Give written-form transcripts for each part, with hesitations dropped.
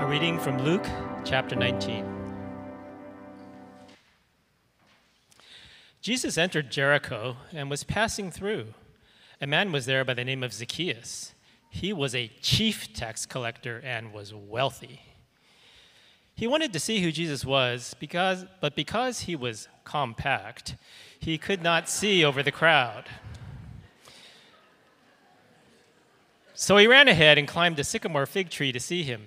A reading from Luke chapter 19. Jesus entered Jericho and was passing through. A man was there by the name of Zacchaeus. He was a chief tax collector and was wealthy. He wanted to see who Jesus was, because he was compact, he could not see over the crowd. So he ran ahead and climbed a sycamore fig tree to see him,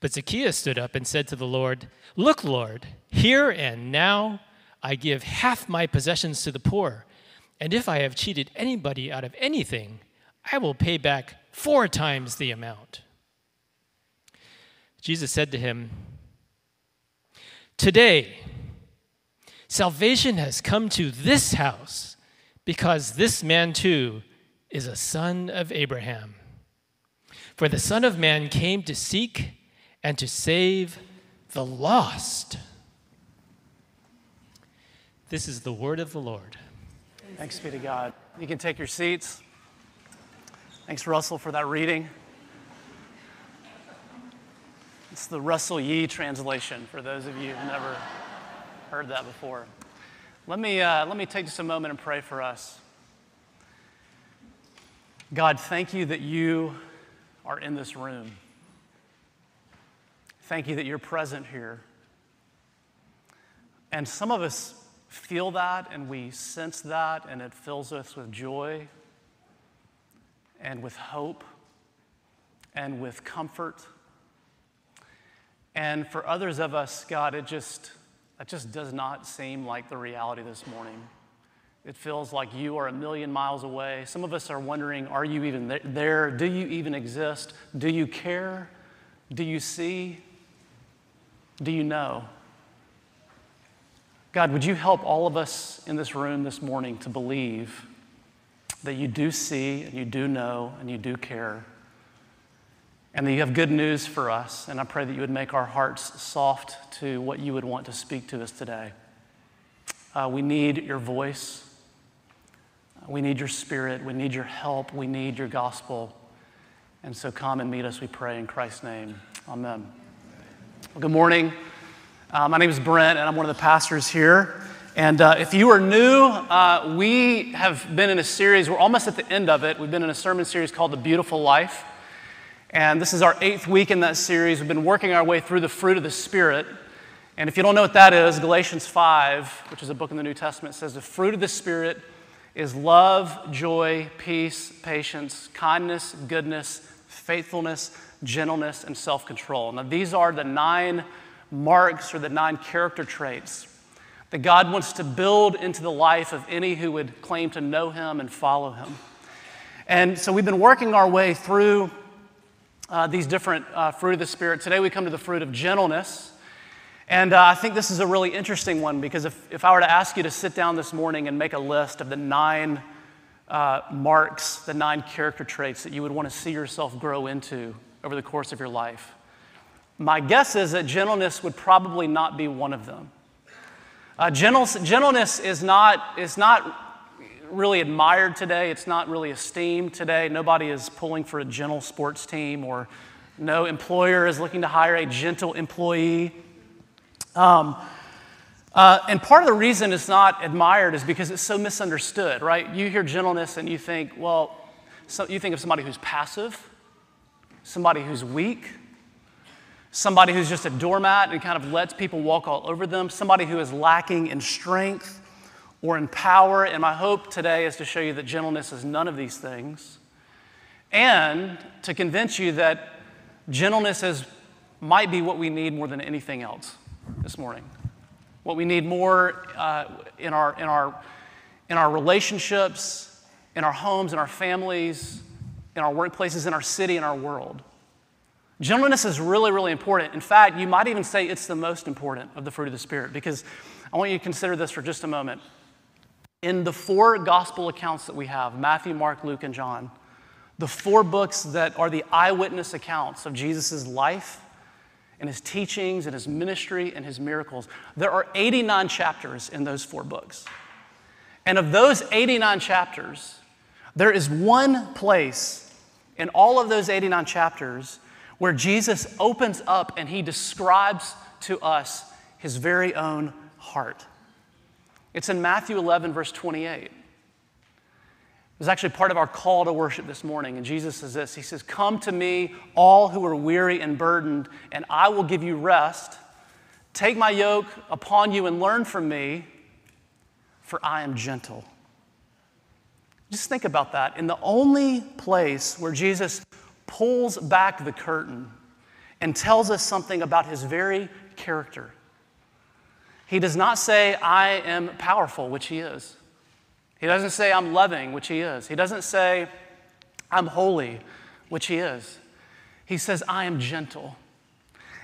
But Zacchaeus stood up and said to the Lord, "Look, Lord, here and now I give half my possessions to the poor, and if I have cheated anybody out of anything, I will pay back 4 times the amount." Jesus said to him, "Today, salvation has come to this house, because this man too is a son of Abraham. For the Son of Man came to seek and to save the lost." This is the word of the Lord. Thanks be to God. You can take your seats. Thanks, Russell, for that reading. It's the Russell Yee translation, for those of you who've never heard that before. Let me take just a moment and pray for us. God, thank you that you are in this room. Thank you that you're present here. And some of us feel that, and we sense that, and it fills us with joy and with hope and with comfort. And for others of us, God, it just does not seem like the reality this morning. It feels like you are a million miles away. Some of us are wondering, are you even there? Do you even exist? Do you care? Do you see? Do you know? God, would you help all of us in this room this morning to believe that you do see, and you do know, and you do care, and that you have good news for us, and I pray that you would make our hearts soft to what you would want to speak to us today. We need your voice. We need your spirit. We need your help. We need your gospel. And so come and meet us, we pray, in Christ's name. Amen. Well, good morning. My name is Brent, and I'm one of the pastors here. And if you are new, we have been in a series. We're almost at the end of it. We've been in a sermon series called The Beautiful Life. And this is our 8th week in that series. We've been working our way through the fruit of the Spirit. And if you don't know what that is, Galatians 5, which is a book in the New Testament, says the fruit of the Spirit is love, joy, peace, patience, kindness, goodness, faithfulness, gentleness, and self-control. Now, these are the 9 marks or the 9 character traits that God wants to build into the life of any who would claim to know Him and follow Him. And so we've been working our way through these different fruit of the Spirit. Today we come to the fruit of gentleness. And I think this is a really interesting one, because if I were to ask you to sit down this morning and make a list of the 9 marks, the 9 character traits that you would want to see yourself grow into over the course of your life, my guess is that gentleness would probably not be one of them. Gentleness is not really admired today. It's not really esteemed today. Nobody is pulling for a gentle sports team, or no employer is looking to hire a gentle employee. And part of the reason it's not admired is because it's so misunderstood, right? You hear gentleness and you think, well, so you think of somebody who's passive, somebody who's weak, somebody who's just a doormat and kind of lets people walk all over them, somebody who is lacking in strength or in power. And my hope today is to show you that gentleness is none of these things, and to convince you that gentleness might be what we need more than anything else this morning. What we need more in our relationships, in our homes, in our families, in our workplaces, in our city, in our world. Gentleness is really, really important. In fact, you might even say it's the most important of the fruit of the Spirit, because I want you to consider this for just a moment. In the four gospel accounts that we have, Matthew, Mark, Luke, and John, the four books that are the eyewitness accounts of Jesus' life and his teachings and his ministry and his miracles, there are 89 chapters in those four books. And of those 89 chapters, there is one place in all of those 89 chapters where Jesus opens up and he describes to us his very own heart. It's in Matthew 11, verse 28. It was actually part of our call to worship this morning. And Jesus says this, he says, "Come to me, all who are weary and burdened, and I will give you rest. Take my yoke upon you and learn from me, for I am gentle." Just think about that. In the only place where Jesus pulls back the curtain and tells us something about his very character. He does not say, "I am powerful," which he is. He doesn't say, "I'm loving," which he is. He doesn't say, "I'm holy," which he is. He says, "I am gentle."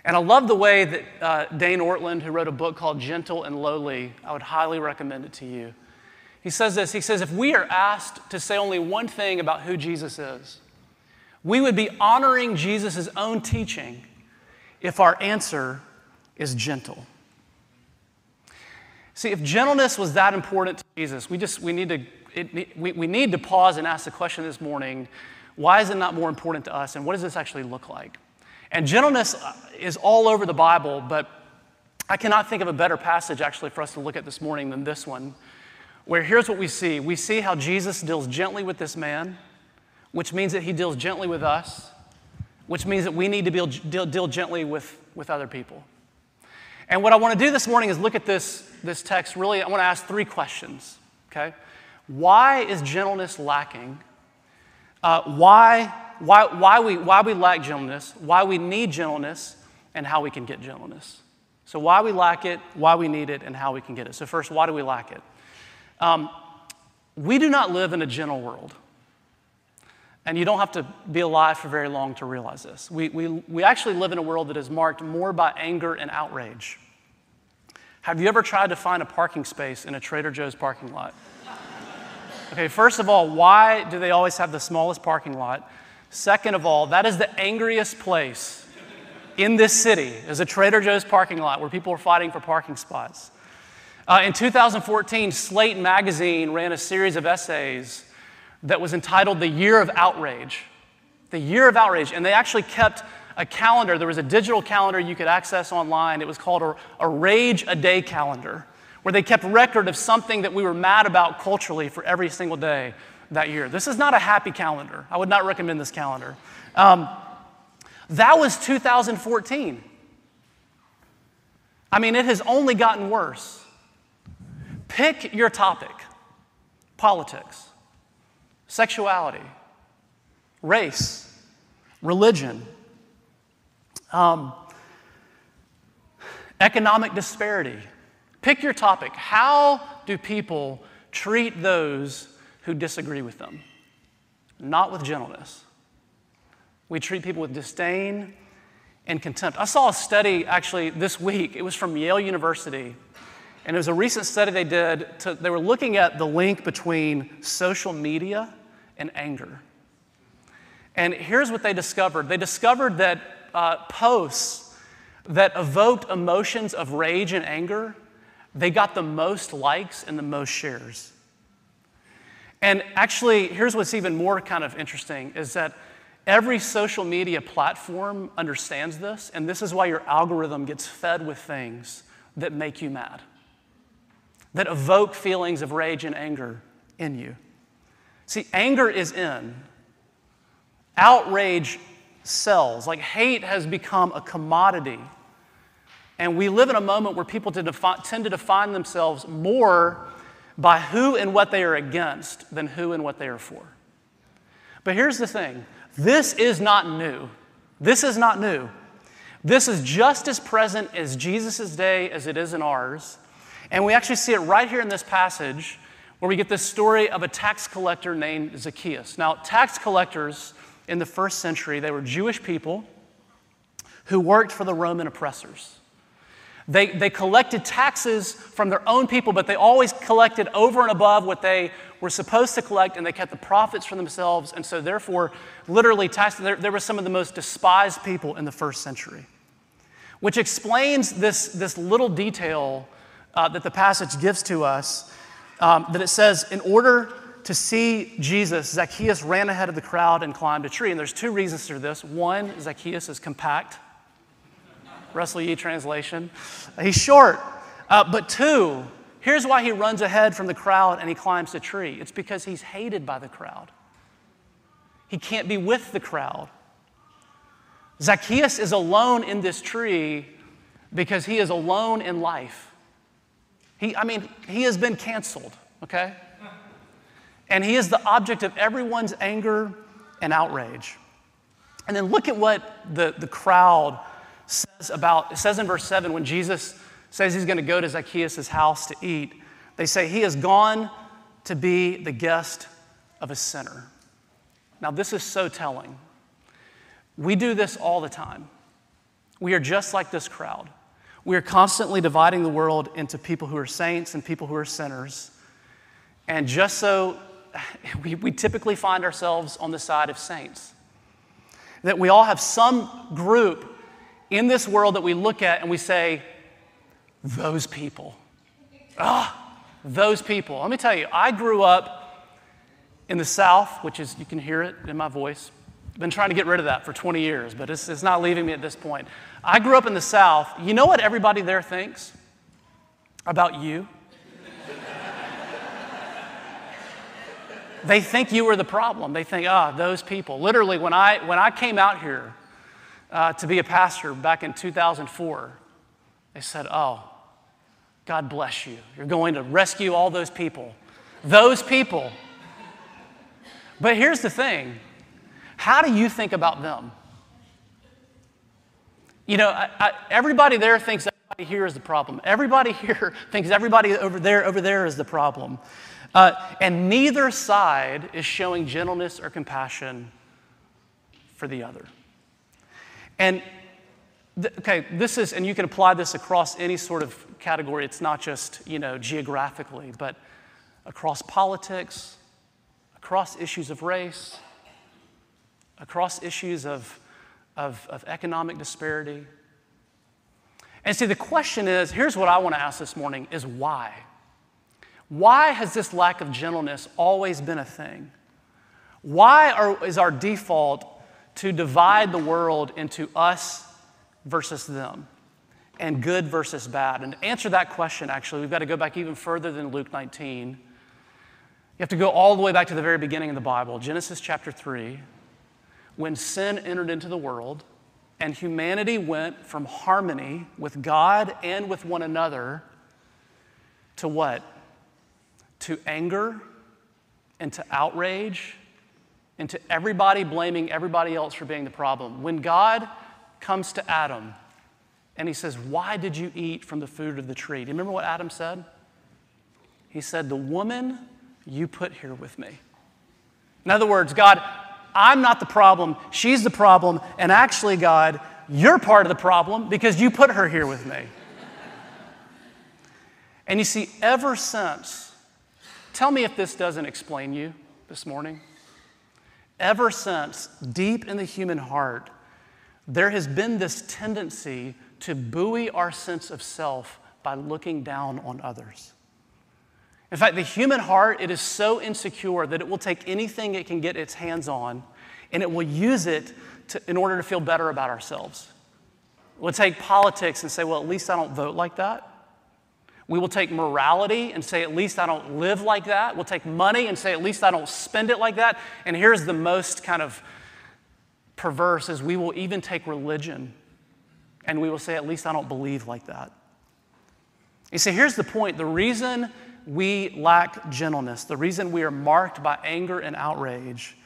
And I love the way that Dane Ortlund, who wrote a book called Gentle and Lowly, I would highly recommend it to you. He says this, he says, if we are asked to say only one thing about who Jesus is, we would be honoring Jesus' own teaching if our answer is gentle. See, if gentleness was that important to Jesus, we need to pause and ask the question this morning, why is it not more important to us, and what does this actually look like? And gentleness is all over the Bible, but I cannot think of a better passage actually for us to look at this morning than this one, where here's what we see. We see how Jesus deals gently with this man, which means that he deals gently with us, which means that we need to deal gently with other people. And what I want to do this morning is look at this text. Really, I want to ask three questions, okay? Why is gentleness lacking? Why we lack gentleness, why we need gentleness, and how we can get gentleness. So why we lack it, why we need it, and how we can get it. So first, why do we lack it? We do not live in a gentle world. And you don't have to be alive for very long to realize this. We actually live in a world that is marked more by anger and outrage. Have you ever tried to find a parking space in a Trader Joe's parking lot? Okay, first of all, why do they always have the smallest parking lot? Second of all, that is the angriest place in this city, is a Trader Joe's parking lot where people are fighting for parking spots. In 2014, Slate Magazine ran a series of essays that was entitled The Year of Outrage. The Year of Outrage. And they actually kept a calendar. There was a digital calendar you could access online. It was called a Rage a Day calendar, where they kept record of something that we were mad about culturally for every single day that year. This is not a happy calendar. I would not recommend this calendar. That was 2014. I mean, it has only gotten worse. Pick your topic. Politics, sexuality, race, religion, economic disparity. Pick your topic. How do people treat those who disagree with them? Not with gentleness. We treat people with disdain and contempt. I saw a study actually this week. It was from Yale University. And it was a recent study they did. They were looking at the link between social media and anger. And here's what they discovered. They discovered that posts that evoked emotions of rage and anger, they got the most likes and the most shares. And actually, here's what's even more kind of interesting, is that every social media platform understands this, and this is why your algorithm gets fed with things that make you mad, that evoke feelings of rage and anger in you. See, anger is in. Outrage sells. Like, hate has become a commodity. And we live in a moment where people tend to define themselves more by who and what they are against than who and what they are for. But here's the thing. This is not new. This is not new. This is just as present as Jesus' day as it is in ours. And we actually see it right here in this passage where we get this story of a tax collector named Zacchaeus. Now, tax collectors in the first century, they were Jewish people who worked for the Roman oppressors. They collected taxes from their own people, but they always collected over and above what they were supposed to collect, and they kept the profits for themselves. And so therefore, literally, there were some of the most despised people in the first century, which explains this little detail that the passage gives to us, that it says, in order to see Jesus, Zacchaeus ran ahead of the crowd and climbed a tree. And there's two reasons for this. One, Zacchaeus is compact. Russell Yee translation. He's short. But two, here's why he runs ahead from the crowd and he climbs the tree. It's because he's hated by the crowd. He can't be with the crowd. Zacchaeus is alone in this tree because he is alone in life. He has been canceled, okay? And he is the object of everyone's anger and outrage. And then look at what the crowd says about, it says in verse 7, when Jesus says he's going to go to Zacchaeus' house to eat, they say he has gone to be the guest of a sinner. Now, this is so telling. We do this all the time. We are just like this crowd. We are constantly dividing the world into people who are saints and people who are sinners. And just so, we typically find ourselves on the side of saints. That we all have some group in this world that we look at and we say, those people. Ah, those people. Let me tell you, I grew up in the South, which is, you can hear it in my voice. I've been trying to get rid of that for 20 years, but it's not leaving me at this point. I grew up in the South. You know what everybody there thinks about you? They think you were the problem. They think, those people. Literally, when I came out here, to be a pastor back in 2004, they said, God bless you. You're going to rescue all those people. Those people. But here's the thing. How do you think about them? You know, everybody there thinks everybody here is the problem. Everybody here thinks everybody over there is the problem. And neither side is showing gentleness or compassion for the other. And, you can apply this across any sort of category. It's not just, geographically, but across politics, across issues of race, across issues of economic disparity. And see, the question is, here's what I want to ask this morning, is why? Why has this lack of gentleness always been a thing? Why is our default to divide the world into us versus them, and good versus bad? And to answer that question, actually, we've got to go back even further than Luke 19. You have to go all the way back to the very beginning of the Bible, Genesis chapter 3, when sin entered into the world, and humanity went from harmony with God and with one another to what? To anger and to outrage, and to everybody blaming everybody else for being the problem. When God comes to Adam and he says, why did you eat from the fruit of the tree? Do you remember what Adam said? He said, the woman you put here with me. In other words, God, I'm not the problem. She's the problem. And actually, God, you're part of the problem because you put her here with me. And you see, ever since, tell me if this doesn't explain you this morning. Ever since, deep in the human heart, there has been this tendency to buoy our sense of self by looking down on others. In fact, the human heart, it is so insecure that it will take anything it can get its hands on, and it will use it in order to feel better about ourselves. We'll take politics and say, well, at least I don't vote like that. We will take morality and say, at least I don't live like that. We'll take money and say, at least I don't spend it like that. And here's the most kind of perverse is we will even take religion and we will say, at least I don't believe like that. You see, here's the point. The reason we lack gentleness, the reason we are marked by anger and outrage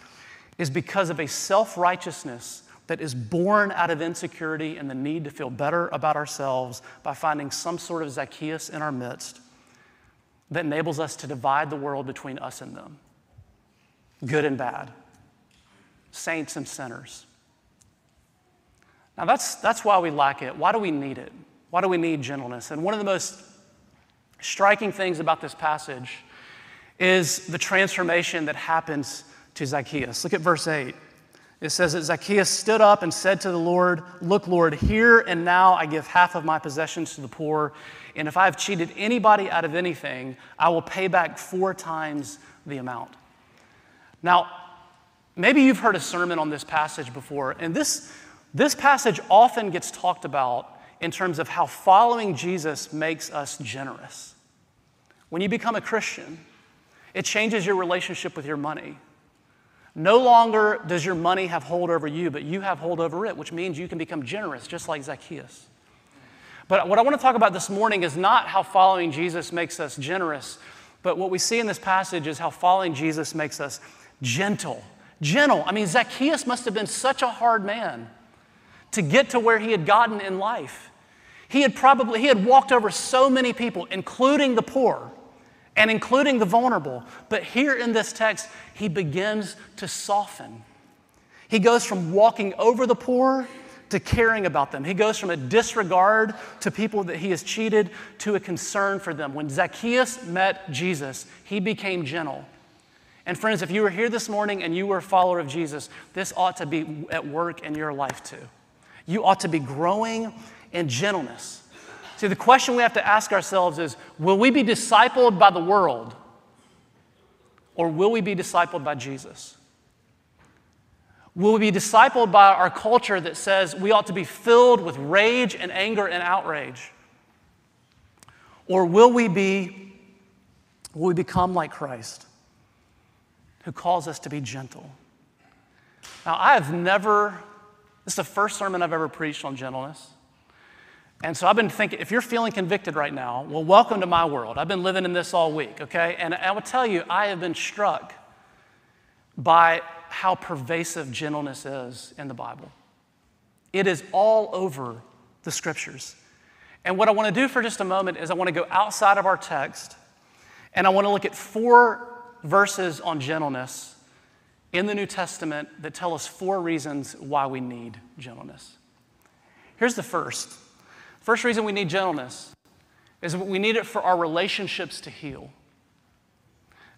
is because of a self-righteousness that is born out of insecurity and the need to feel better about ourselves by finding some sort of Zacchaeus in our midst that enables us to divide the world between us and them, good and bad, saints and sinners. Now that's why we lack it. Why do we need it? Why do we need gentleness? And one of the most striking things about this passage is the transformation that happens to Zacchaeus. Look at verse 8. It says that Zacchaeus stood up and said to the Lord, "Look, Lord, here and now I give half of my possessions to the poor, and if I have cheated anybody out of anything, I will pay back 4 times the amount." Now, maybe you've heard a sermon on this passage before, and this passage often gets talked about in terms of how following Jesus makes us generous. When you become a Christian, it changes your relationship with your money. No longer does your money have hold over you, but you have hold over it, which means you can become generous, just like Zacchaeus. But what I want to talk about this morning is not how following Jesus makes us generous, but what we see in this passage is how following Jesus makes us gentle. Gentle. I mean, Zacchaeus must have been such a hard man to get to where he had gotten in life. He had walked over so many people, including the poor and including the vulnerable. But here in this text, he begins to soften. He goes from walking over the poor to caring about them. He goes from a disregard to people that he has cheated to a concern for them. When Zacchaeus met Jesus, he became gentle. And friends, if you were here this morning and you were a follower of Jesus, this ought to be at work in your life too. You ought to be growing and gentleness. See, the question we have to ask ourselves is, will we be discipled by the world or will we be discipled by Jesus? Will we be discipled by our culture that says we ought to be filled with rage and anger and outrage? Or will we become like Christ, who calls us to be gentle? Now, this is the first sermon I've ever preached on gentleness. And so I've been thinking, if you're feeling convicted right now, well, welcome to my world. I've been living in this all week, okay? And I will tell you, I have been struck by how pervasive gentleness is in the Bible. It is all over the scriptures. And what I want to do for just a moment is I want to go outside of our text, and I want to look at 4 verses on gentleness in the New Testament that tell us 4 reasons why we need gentleness. Here's the first. First reason we need gentleness is we need it for our relationships to heal.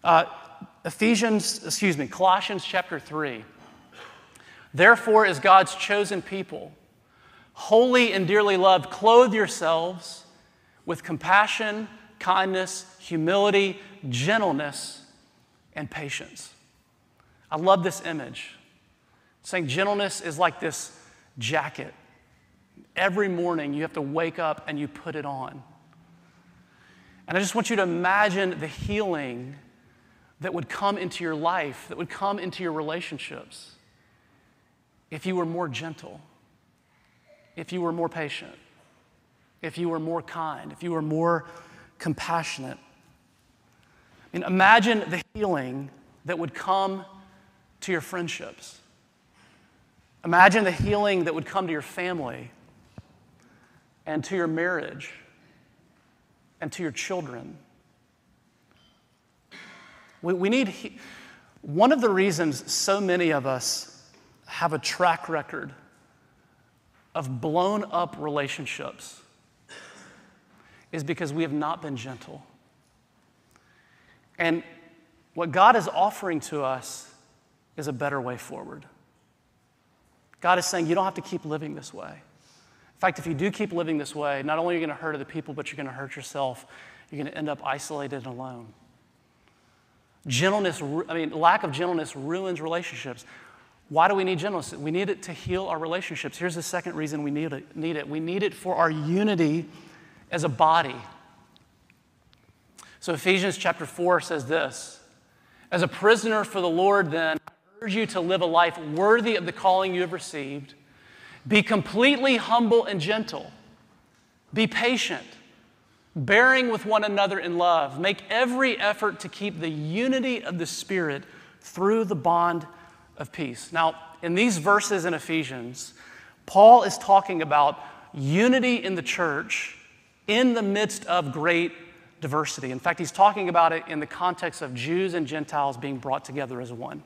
Colossians chapter 3. "Therefore, as God's chosen people, holy and dearly loved, clothe yourselves with compassion, kindness, humility, gentleness, and patience." I love this image. Saying gentleness is like this jacket. Every morning you have to wake up and you put it on. And I just want you to imagine the healing that would come into your life, that would come into your relationships if you were more gentle, if you were more patient, if you were more kind, if you were more compassionate. I mean, imagine the healing that would come to your friendships. Imagine the healing that would come to your family and to your marriage and to your children. We need... One of the reasons so many of us have a track record of blown up relationships is because we have not been gentle. And what God is offering to us is a better way forward. God is saying you don't have to keep living this way. In fact, if you do keep living this way, not only are you going to hurt other people, but you're going to hurt yourself. You're going to end up isolated and alone. Lack of gentleness ruins relationships. Why do we need gentleness? We need it to heal our relationships. Here's the second reason we need it. We need it for our unity as a body. So Ephesians chapter 4 says this, "As a prisoner for the Lord, then, I urge you to live a life worthy of the calling you have received. Be completely humble and gentle. Be patient, bearing with one another in love. Make every effort to keep the unity of the Spirit through the bond of peace. Now, in these verses in Ephesians, Paul is talking about unity in the church in the midst of great diversity. In fact, he's talking about it in the context of Jews and Gentiles being brought together as one,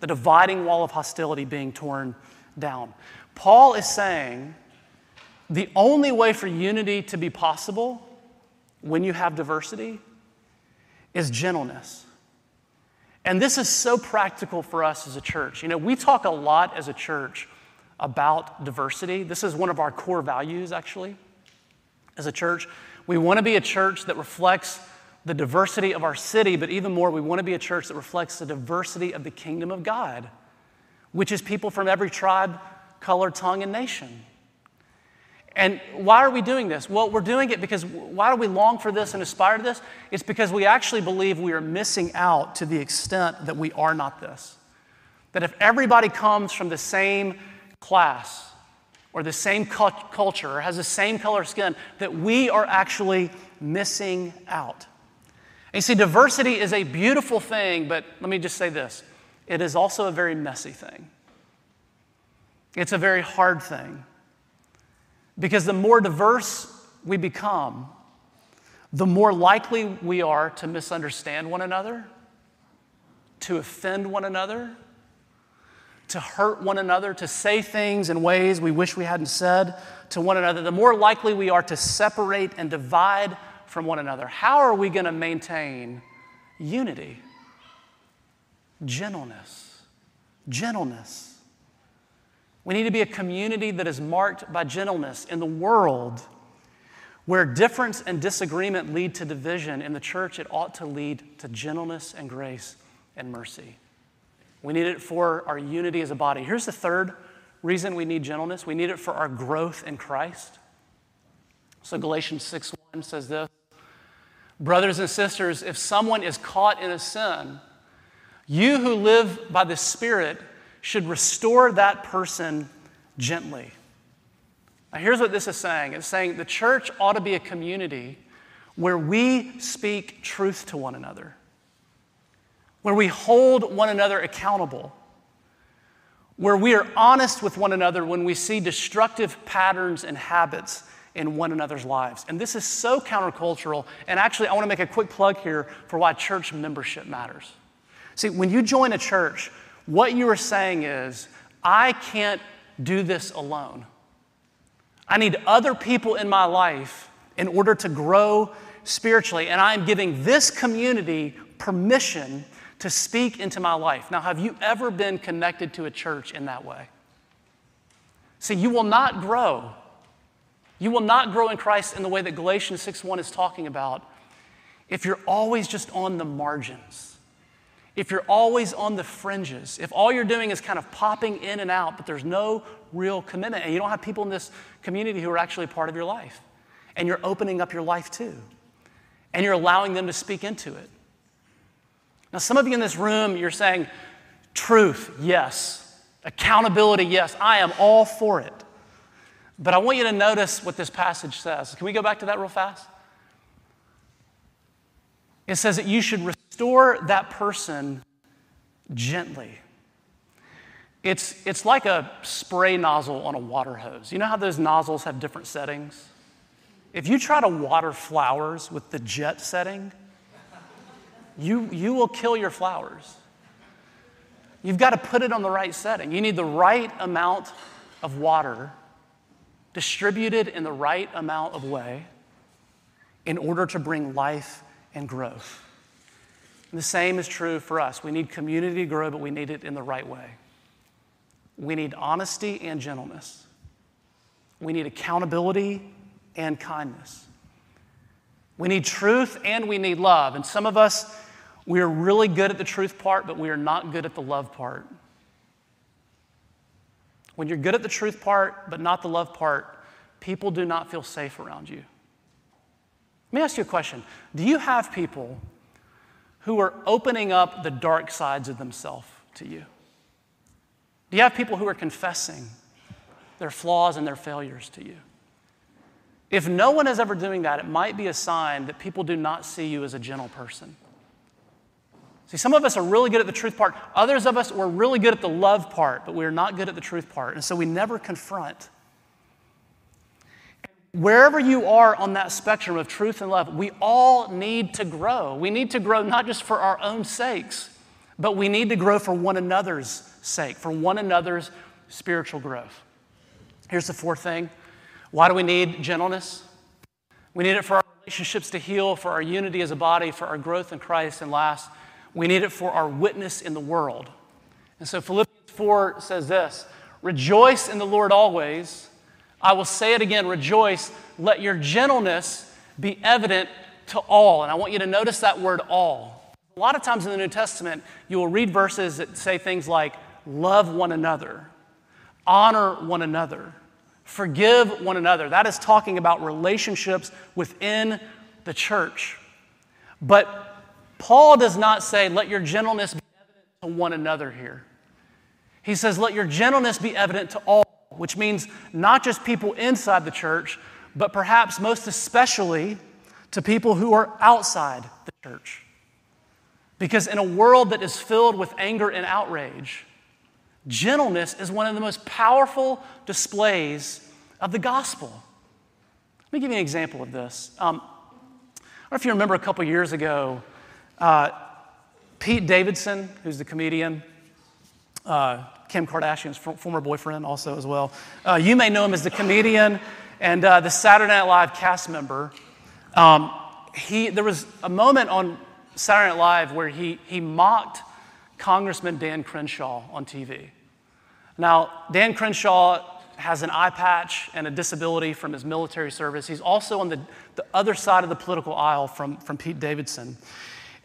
the dividing wall of hostility being torn down. Paul is saying the only way for unity to be possible when you have diversity is gentleness. And this is so practical for us as a church. You know, we talk a lot as a church about diversity. This is one of our core values, actually, as a church. We want to be a church that reflects the diversity of our city, but even more, we want to be a church that reflects the diversity of the kingdom of God, which is people from every tribe, color, tongue, and nation. And why are we doing this? Well, we're doing it because why do we long for this and aspire to this? It's because we actually believe we are missing out to the extent that we are not this. That if everybody comes from the same class or the same culture or has the same color skin, that we are actually missing out. And you see, diversity is a beautiful thing, but let me just say this. It is also a very messy thing. It's a very hard thing. Because the more diverse we become, the more likely we are to misunderstand one another, to offend one another, to hurt one another, to say things in ways we wish we hadn't said to one another. The more likely we are to separate and divide from one another. How are we going to maintain unity? Gentleness. Gentleness. We need to be a community that is marked by gentleness. In the world where difference and disagreement lead to division, in the church it ought to lead to gentleness and grace and mercy. We need it for our unity as a body. Here's the third reason we need gentleness. We need it for our growth in Christ. So Galatians 6:1 says this, "Brothers and sisters, if someone is caught in a sin, you who live by the Spirit should restore that person gently." Now, here's what this is saying. It's saying the church ought to be a community where we speak truth to one another, where we hold one another accountable, where we are honest with one another when we see destructive patterns and habits in one another's lives. And this is so countercultural. And actually, I want to make a quick plug here for why church membership matters. See, when you join a church, what you are saying is, I can't do this alone. I need other people in my life in order to grow spiritually, and I am giving this community permission to speak into my life. Now, have you ever been connected to a church in that way? See, you will not grow. You will not grow in Christ in the way that Galatians 6:1 is talking about if you're always just on the margins. If you're always on the fringes, if all you're doing is kind of popping in and out, but there's no real commitment, and you don't have people in this community who are actually part of your life, and you're opening up your life too, and you're allowing them to speak into it. Now, some of you in this room, you're saying, truth, yes. Accountability, yes. I am all for it. But I want you to notice what this passage says. Can we go back to that real fast? It says that you should restore that person gently. It's like a spray nozzle on a water hose. You know how those nozzles have different settings? If you try to water flowers with the jet setting, you will kill your flowers. You've got to put it on the right setting. You need the right amount of water distributed in the right amount of way in order to bring life and growth. The same is true for us. We need community to grow, but we need it in the right way. We need honesty and gentleness. We need accountability and kindness. We need truth and we need love. And some of us, we are really good at the truth part, but we are not good at the love part. When you're good at the truth part, but not the love part, people do not feel safe around you. Let me ask you a question. Do you have people who are opening up the dark sides of themselves to you? Do you have people who are confessing their flaws and their failures to you? If no one is ever doing that, it might be a sign that people do not see you as a gentle person. See, some of us are really good at the truth part. Others of us are really good at the love part, but we're not good at the truth part. And so we never confront. Wherever you are on that spectrum of truth and love, we all need to grow. We need to grow not just for our own sakes, but we need to grow for one another's sake, for one another's spiritual growth. Here's the fourth thing. Why do we need gentleness? We need it for our relationships to heal, for our unity as a body, for our growth in Christ, and last, we need it for our witness in the world. And so Philippians 4 says this, "Rejoice in the Lord always. I will say it again, rejoice. Let your gentleness be evident to all." And I want you to notice that word all. A lot of times in the New Testament, you will read verses that say things like, love one another, honor one another, forgive one another. That is talking about relationships within the church. But Paul does not say, let your gentleness be evident to one another here. He says, let your gentleness be evident to all, which means not just people inside the church, but perhaps most especially to people who are outside the church. Because in a world that is filled with anger and outrage, gentleness is one of the most powerful displays of the gospel. Let me give you an example of this. I don't know if you remember a couple years ago, Pete Davidson, who's the comedian, Kim Kardashian's former boyfriend also as well. You may know him as the comedian and the Saturday Night Live cast member. There was a moment on Saturday Night Live where he mocked Congressman Dan Crenshaw on TV. Now, Dan Crenshaw has an eye patch and a disability from his military service. He's also on the other side of the political aisle from Pete Davidson.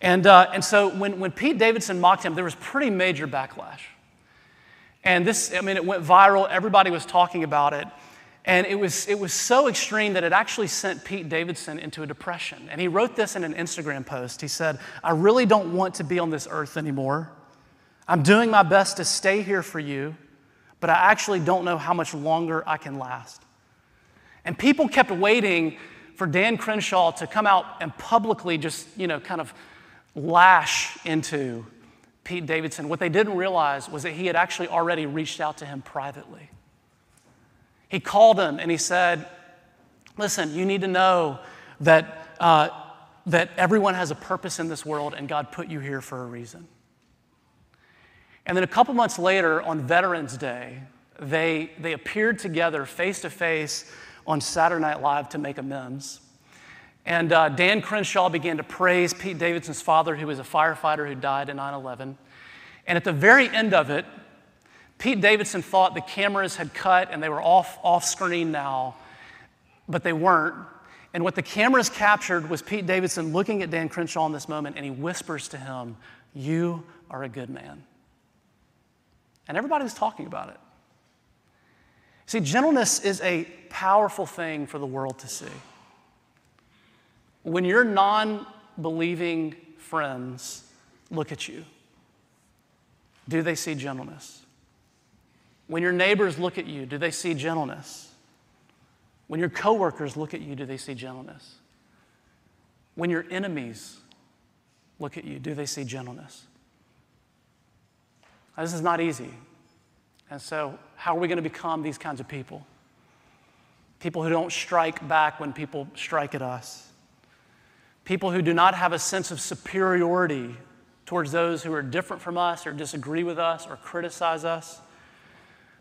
And so when Pete Davidson mocked him, there was pretty major backlash. And this, it went viral. Everybody was talking about it. And it was so extreme that it actually sent Pete Davidson into a depression. And he wrote this in an Instagram post. He said, "I really don't want to be on this earth anymore. I'm doing my best to stay here for you, but I actually don't know how much longer I can last." And people kept waiting for Dan Crenshaw to come out and publicly just, kind of lash into Pete Davidson. What they didn't realize was that he had actually already reached out to him privately. He called him and he said, "Listen, you need to know that everyone has a purpose in this world and God put you here for a reason." And then a couple months later on Veterans Day, they appeared together face to face on Saturday Night Live to make amends. And Dan Crenshaw began to praise Pete Davidson's father, who was a firefighter who died in 9/11. And at the very end of it, Pete Davidson thought the cameras had cut and they were off screen now, but they weren't. And what the cameras captured was Pete Davidson looking at Dan Crenshaw in this moment, and he whispers to him, "You are a good man." And everybody was talking about it. See, gentleness is a powerful thing for the world to see. When your non-believing friends look at you, do they see gentleness? When your neighbors look at you, do they see gentleness? When your coworkers look at you, do they see gentleness? When your enemies look at you, do they see gentleness? Now, this is not easy. And so how are we going to become these kinds of people? People who don't strike back when people strike at us. People who do not have a sense of superiority towards those who are different from us or disagree with us or criticize us.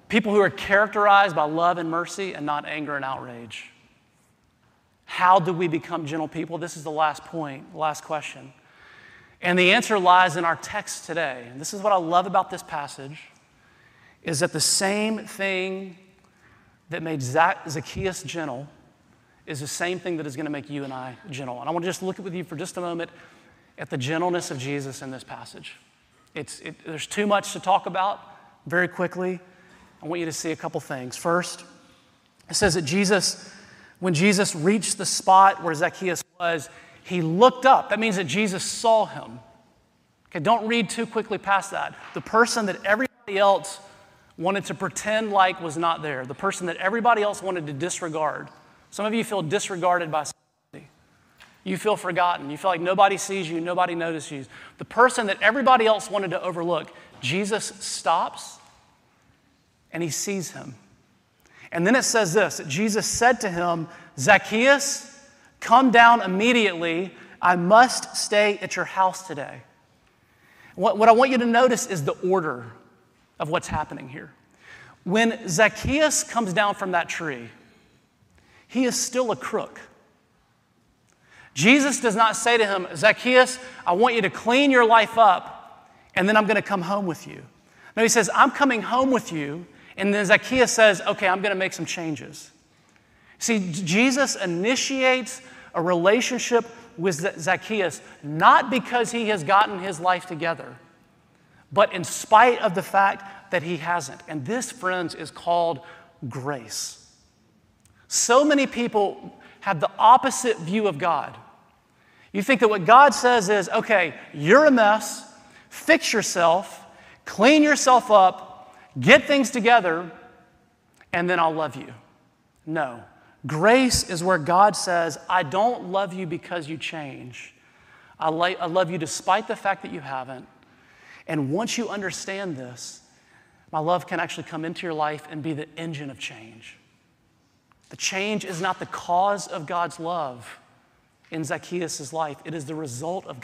People who are characterized by love and mercy and not anger and outrage. How do we become gentle people? This is the last point, last question. And the answer lies in our text today. And this is what I love about this passage, is that the same thing that made Zacchaeus gentle is the same thing that is going to make you and I gentle. And I want to just look with you for just a moment at the gentleness of Jesus in this passage. There's too much to talk about. Very quickly, I want you to see a couple things. First, it says that when Jesus reached the spot where Zacchaeus was, he looked up. That means that Jesus saw him. Okay, don't read too quickly past that. The person that everybody else wanted to pretend like was not there, the person that everybody else wanted to disregard. Some of you feel disregarded by somebody. You feel forgotten. You feel like nobody sees you, nobody notices you. The person that everybody else wanted to overlook, Jesus stops and he sees him. And then it says this, that Jesus said to him, "Zacchaeus, come down immediately. I must stay at your house today." What I want you to notice is the order of what's happening here. When Zacchaeus comes down from that tree, he is still a crook. Jesus does not say to him, "Zacchaeus, I want you to clean your life up, and then I'm going to come home with you." No, he says, "I'm coming home with you," and then Zacchaeus says, "Okay, I'm going to make some changes." See, Jesus initiates a relationship with Zacchaeus, not because he has gotten his life together, but in spite of the fact that he hasn't. And this, friends, is called grace. So many people have the opposite view of God. You think that what God says is, okay, you're a mess, fix yourself, clean yourself up, get things together, and then I'll love you. No. Grace is where God says, I don't love you because you change. I love you despite the fact that you haven't. And once you understand this, my love can actually come into your life and be the engine of change. The change is not the cause of God's love in Zacchaeus' life. It is the result of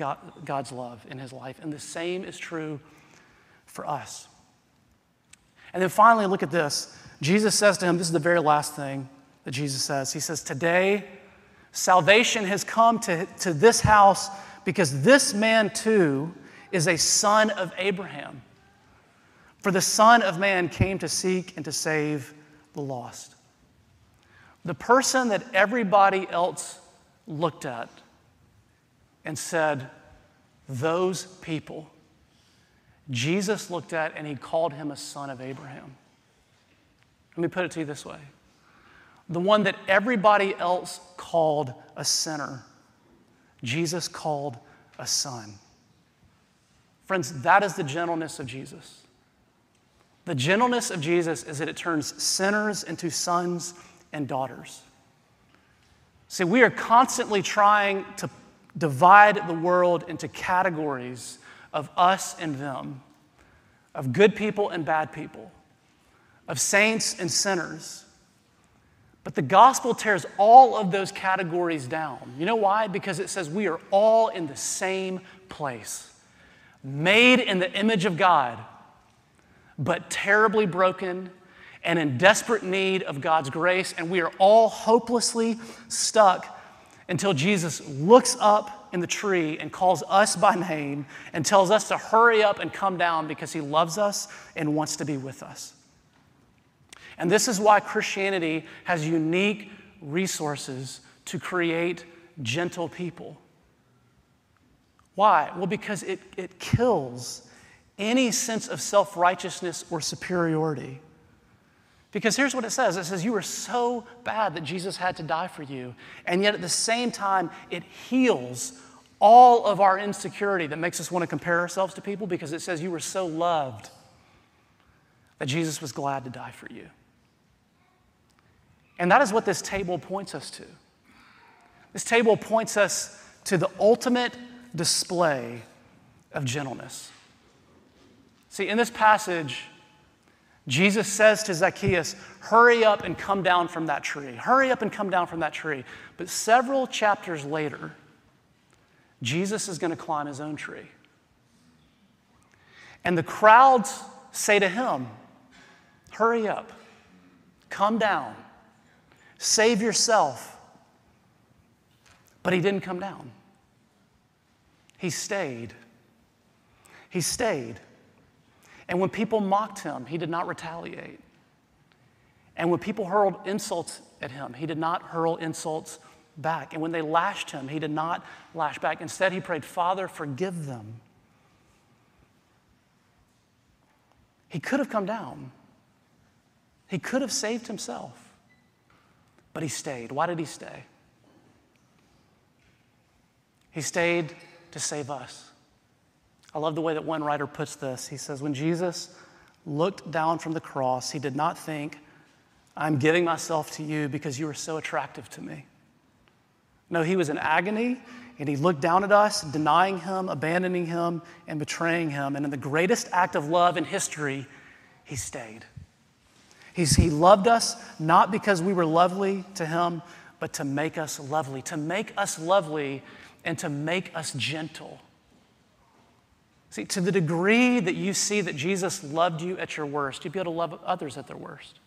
God's love in his life. And the same is true for us. And then finally, look at this. Jesus says to him, this is the very last thing that Jesus says. He says, today, salvation has come to this house because this man too is a son of Abraham. For the Son of Man came to seek and to save the lost. The person that everybody else looked at and said, those people, Jesus looked at and he called him a son of Abraham. Let me put it to you this way. The one that everybody else called a sinner, Jesus called a son. Friends, that is the gentleness of Jesus. The gentleness of Jesus is that it turns sinners into sons and daughters. See, we are constantly trying to divide the world into categories of us and them, of good people and bad people, of saints and sinners. But the gospel tears all of those categories down. You know why? Because it says we are all in the same place, made in the image of God, but terribly broken and in desperate need of God's grace, and we are all hopelessly stuck until Jesus looks up in the tree and calls us by name and tells us to hurry up and come down because he loves us and wants to be with us. And this is why Christianity has unique resources to create gentle people. Why? Well, because it kills any sense of self-righteousness or superiority. Because here's what it says. It says you were so bad that Jesus had to die for you. And yet at the same time, it heals all of our insecurity that makes us want to compare ourselves to people, because it says you were so loved that Jesus was glad to die for you. And that is what this table points us to. This table points us to the ultimate display of gentleness. See, in this passage, Jesus says to Zacchaeus, hurry up and come down from that tree. Hurry up and come down from that tree. But several chapters later, Jesus is going to climb his own tree. And the crowds say to him, hurry up, come down, save yourself. But he didn't come down. He stayed. He stayed. And when people mocked him, he did not retaliate. And when people hurled insults at him, he did not hurl insults back. And when they lashed him, he did not lash back. Instead, he prayed, Father, forgive them. He could have come down. He could have saved himself, but he stayed. Why did he stay? He stayed to save us. I love the way that one writer puts this. He says, when Jesus looked down from the cross. He did not think, I'm giving myself to you because you are so attractive to me. No, he was in agony, and he looked down at us, denying him, abandoning him, and betraying him. And in the greatest act of love in history, he stayed. He loved us not because we were lovely to him, but to make us lovely and to make us gentle. See, to the degree that you see that Jesus loved you at your worst, you'd be able to love others at their worst.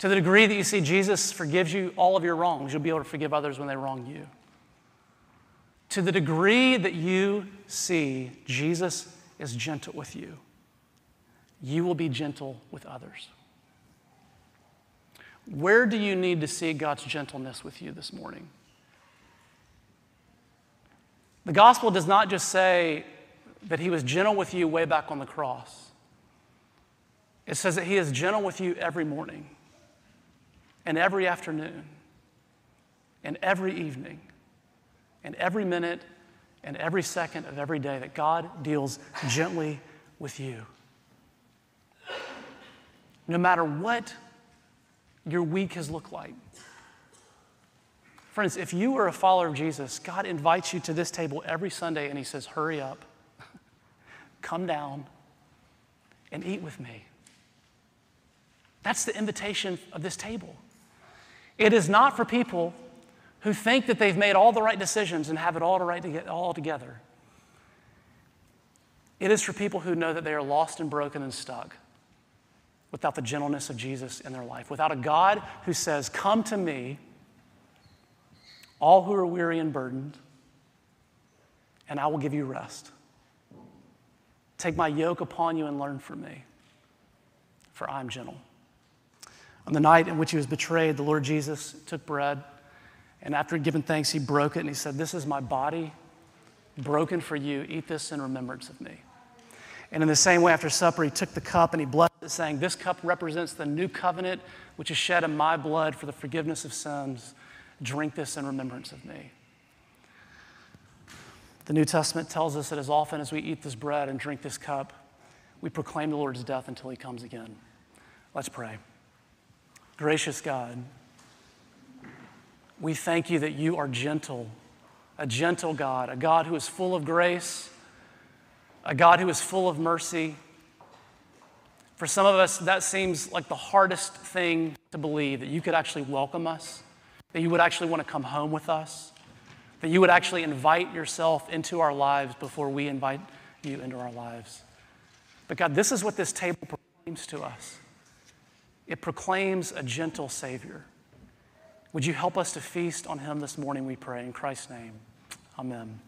To the degree that you see Jesus forgives you all of your wrongs, you'll be able to forgive others when they wrong you. To the degree that you see Jesus is gentle with you, you will be gentle with others. Where do you need to see God's gentleness with you this morning? The gospel does not just say that he was gentle with you way back on the cross. It says that he is gentle with you every morning and every afternoon and every evening and every minute and every second of every day, that God deals gently with you. No matter what your week has looked like. Friends, if you are a follower of Jesus, God invites you to this table every Sunday and he says, hurry up, come down, and eat with me. That's the invitation of this table. It is not for people who think that they've made all the right decisions and have it all right to get all together. It is for people who know that they are lost and broken and stuck without the gentleness of Jesus in their life, without a God who says, come to me, all who are weary and burdened, and I will give you rest. Take my yoke upon you and learn from me, for I am gentle. On the night in which he was betrayed, the Lord Jesus took bread, and after giving thanks, he broke it, and he said, this is my body broken for you. Eat this in remembrance of me. And in the same way, after supper, he took the cup and he blessed it, saying, this cup represents the new covenant, which is shed in my blood for the forgiveness of sins. Drink this in remembrance of me. The New Testament tells us that as often as we eat this bread and drink this cup, we proclaim the Lord's death until he comes again. Let's pray. Gracious God, we thank you that you are gentle, a gentle God, a God who is full of grace, a God who is full of mercy. For some of us, that seems like the hardest thing to believe, that you could actually welcome us, that you would actually want to come home with us, that you would actually invite yourself into our lives before we invite you into our lives. But God, this is what this table proclaims to us. It proclaims a gentle Savior. Would you help us to feast on him this morning, we pray, in Christ's name. Amen.